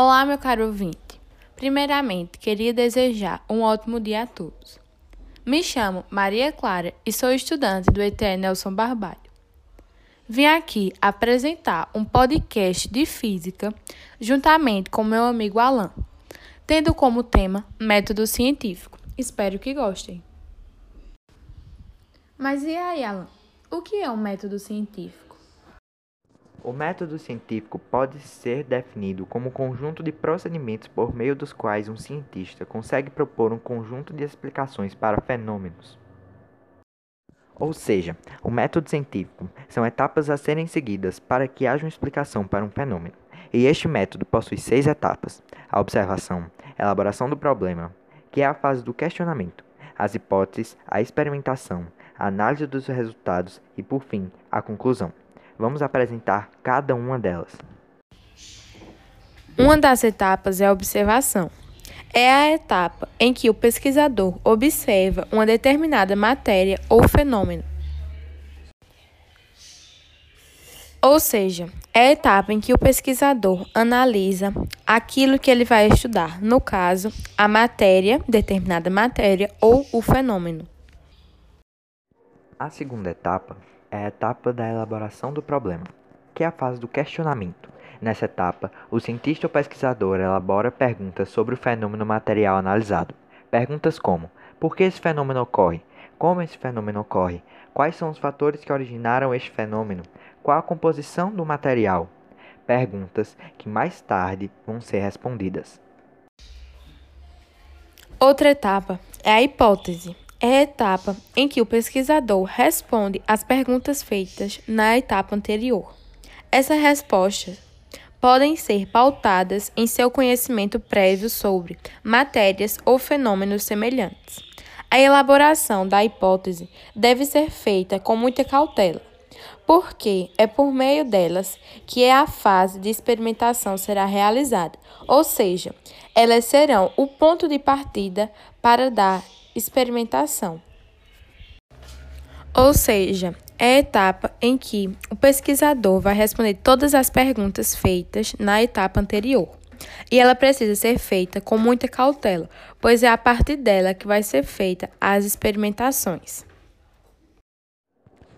Olá, meu caro ouvinte. Primeiramente, queria desejar um ótimo dia a todos. Me chamo Maria Clara e sou estudante do ETE Nelson Barbário. Vim aqui apresentar um podcast de física juntamente com meu amigo Alan, tendo como tema método científico. Espero que gostem. Mas e aí, Alan? O que é um método científico? O método científico pode ser definido como um conjunto de procedimentos por meio dos quais um cientista consegue propor um conjunto de explicações para fenômenos. Ou seja, o método científico são etapas a serem seguidas para que haja uma explicação para um fenômeno. E este método possui 6 etapas: a observação, a elaboração do problema, que é a fase do questionamento, as hipóteses, a experimentação, a análise dos resultados e, por fim, a conclusão. Vamos apresentar cada uma delas. Uma das etapas é a observação. É a etapa em que o pesquisador observa uma determinada matéria ou fenômeno. Ou seja, é a etapa em que o pesquisador analisa aquilo que ele vai estudar, no caso, a matéria, determinada matéria ou o fenômeno. A segunda etapa é a etapa da elaboração do problema, que é a fase do questionamento. Nessa etapa, o cientista ou pesquisador elabora perguntas sobre o fenômeno material analisado. Perguntas como: por que esse fenômeno ocorre? Como esse fenômeno ocorre? Quais são os fatores que originaram este fenômeno? Qual a composição do material? Perguntas que mais tarde vão ser respondidas. Outra etapa é a hipótese. É a etapa em que o pesquisador responde às perguntas feitas na etapa anterior. Essas respostas podem ser pautadas em seu conhecimento prévio sobre matérias ou fenômenos semelhantes. A elaboração da hipótese deve ser feita com muita cautela, porque é por meio delas que a fase de experimentação será realizada, ou seja, elas serão o ponto de partida para dar experimentação. Ou seja, é a etapa em que o pesquisador vai responder todas as perguntas feitas na etapa anterior. E ela precisa ser feita com muita cautela, pois é a partir dela que vai ser feita as experimentações.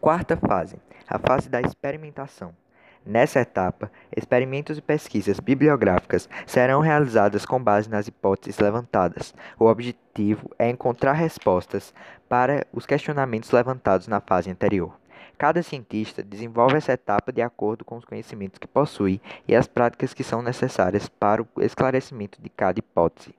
Quarta fase, a fase da experimentação. Nessa etapa, experimentos e pesquisas bibliográficas serão realizadas com base nas hipóteses levantadas. O objetivo é encontrar respostas para os questionamentos levantados na fase anterior. Cada cientista desenvolve essa etapa de acordo com os conhecimentos que possui e as práticas que são necessárias para o esclarecimento de cada hipótese.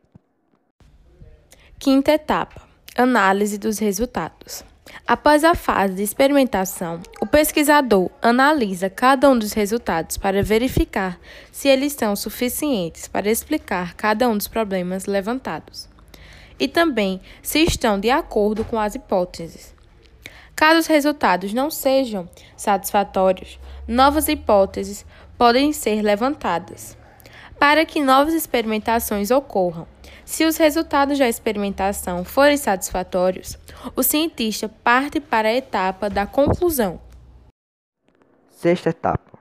Quinta etapa, análise dos resultados. Após a fase de experimentação, o pesquisador analisa cada um dos resultados para verificar se eles são suficientes para explicar cada um dos problemas levantados e também se estão de acordo com as hipóteses. Caso os resultados não sejam satisfatórios, novas hipóteses podem ser levantadas para que novas experimentações ocorram. Se os resultados da experimentação forem satisfatórios, o cientista parte para a etapa da conclusão. Sexta etapa,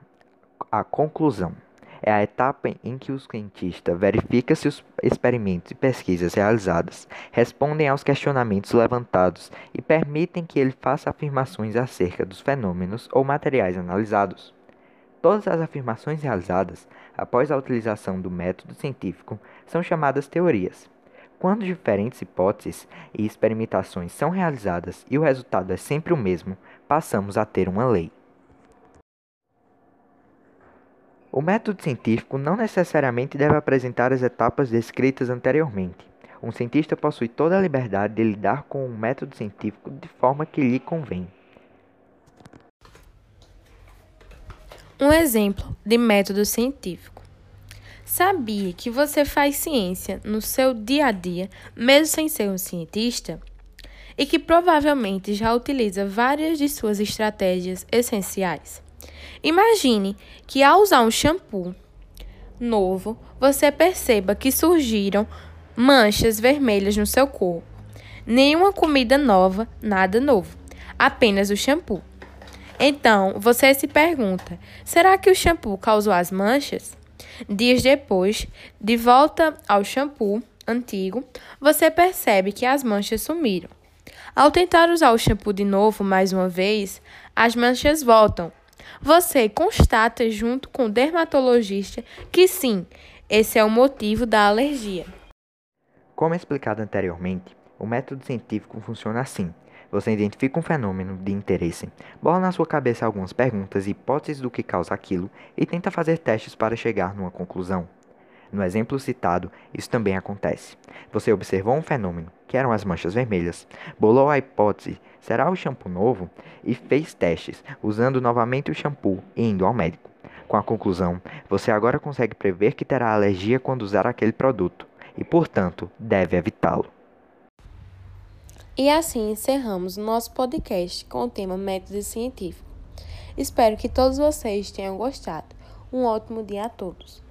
a conclusão. É a etapa em que o cientista verifica se os experimentos e pesquisas realizadas respondem aos questionamentos levantados e permitem que ele faça afirmações acerca dos fenômenos ou materiais analisados. Todas as afirmações realizadas após a utilização do método científico são chamadas teorias. Quando diferentes hipóteses e experimentações são realizadas e o resultado é sempre o mesmo, passamos a ter uma lei. O método científico não necessariamente deve apresentar as etapas descritas anteriormente. Um cientista possui toda a liberdade de lidar com o método científico de forma que lhe convém. Um exemplo de método científico. Sabia que você faz ciência no seu dia a dia, mesmo sem ser um cientista? E que provavelmente já utiliza várias de suas estratégias essenciais. Imagine que ao usar um shampoo novo, você perceba que surgiram manchas vermelhas no seu corpo. Nenhuma comida nova, nada novo, apenas o shampoo. Então, você se pergunta, será que o shampoo causou as manchas? Dias depois, de volta ao shampoo antigo, você percebe que as manchas sumiram. Ao tentar usar o shampoo de novo mais uma vez, as manchas voltam. Você constata junto com o dermatologista que sim, esse é o motivo da alergia. Como explicado anteriormente, o método científico funciona assim. Você identifica um fenômeno de interesse, bola na sua cabeça algumas perguntas e hipóteses do que causa aquilo e tenta fazer testes para chegar numa conclusão. No exemplo citado, isso também acontece. Você observou um fenômeno, que eram as manchas vermelhas, bolou a hipótese, será o shampoo novo? E fez testes, usando novamente o shampoo e indo ao médico. Com a conclusão, você agora consegue prever que terá alergia quando usar aquele produto e, portanto, deve evitá-lo. E assim encerramos o nosso podcast com o tema método científico. Espero que todos vocês tenham gostado. Um ótimo dia a todos.